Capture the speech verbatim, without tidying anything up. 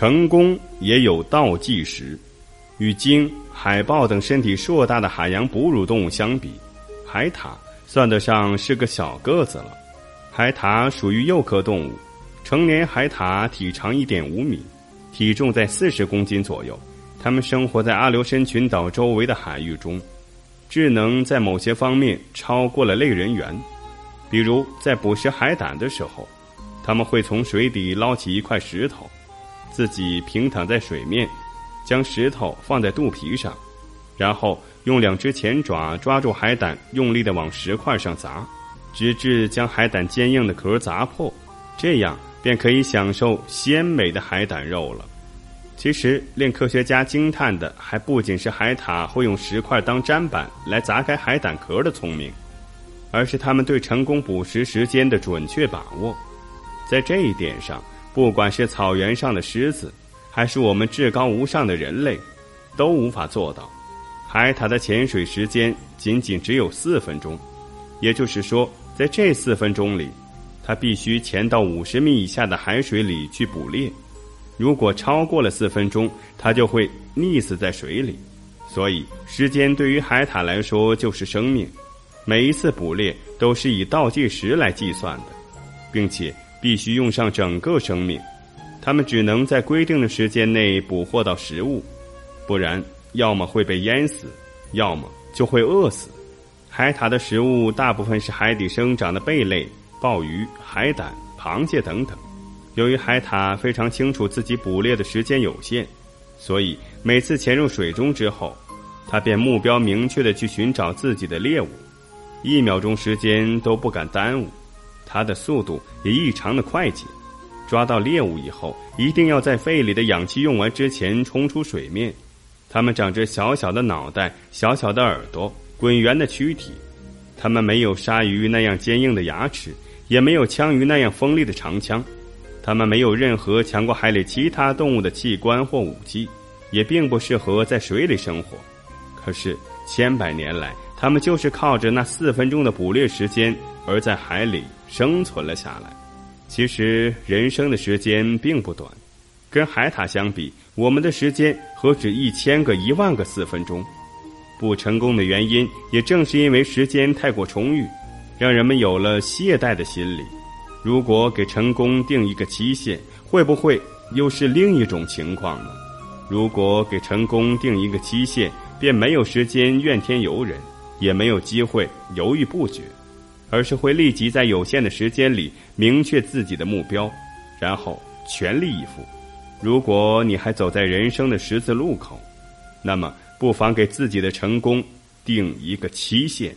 成功也有倒计时。与鲸、海豹等身体硕大的海洋哺乳动物相比，海獭算得上是个小个子了。海獭属于幼科动物，成年海獭体长 一点五米，体重在四十公斤左右。它们生活在阿留申群岛周围的海域中，智能在某些方面超过了类人猿。比如在捕食海胆的时候，它们会从水底捞起一块石头，自己平躺在水面，将石头放在肚皮上，然后用两只前爪抓住海胆，用力地往石块上砸，直至将海胆坚硬的壳砸破，这样便可以享受鲜美的海胆肉了。其实令科学家惊叹的还不仅是海獭会用石块当砧板来砸开海胆壳的聪明，而是他们对成功捕食时间的准确把握。在这一点上，不管是草原上的狮子，还是我们至高无上的人类，都无法做到。海獭的潜水时间仅仅只有四分钟，也就是说在这四分钟里，它必须潜到五十米以下的海水里去捕猎。如果超过了四分钟，它就会溺死在水里。所以时间对于海獭来说就是生命，每一次捕猎都是以倒计时来计算的，并且必须用上整个生命。它们只能在规定的时间内捕获到食物，不然要么会被淹死，要么就会饿死。海獭的食物大部分是海底生长的贝类、鲍鱼、海胆、螃蟹等等。由于海獭非常清楚自己捕猎的时间有限，所以每次潜入水中之后，它便目标明确地去寻找自己的猎物，一秒钟时间都不敢耽误。它的速度也异常的快捷，抓到猎物以后，一定要在肺里的氧气用完之前冲出水面。它们长着小小的脑袋、小小的耳朵、滚圆的躯体，它们没有鲨鱼那样坚硬的牙齿，也没有枪鱼那样锋利的长枪，它们没有任何强过海里其他动物的器官或武器，也并不适合在水里生活。可是千百年来，它们就是靠着那四分钟的捕猎时间而在海里生存了下来。其实人生的时间并不短，跟海獭相比，我们的时间何止一千个一万个四分钟。不成功的原因也正是因为时间太过充裕，让人们有了懈怠的心理。如果给成功定一个期限，会不会又是另一种情况呢？如果给成功定一个期限，便没有时间怨天尤人，也没有机会犹豫不决，而是会立即在有限的时间里明确自己的目标，然后全力以赴。如果你还走在人生的十字路口，那么不妨给自己的成功定一个期限。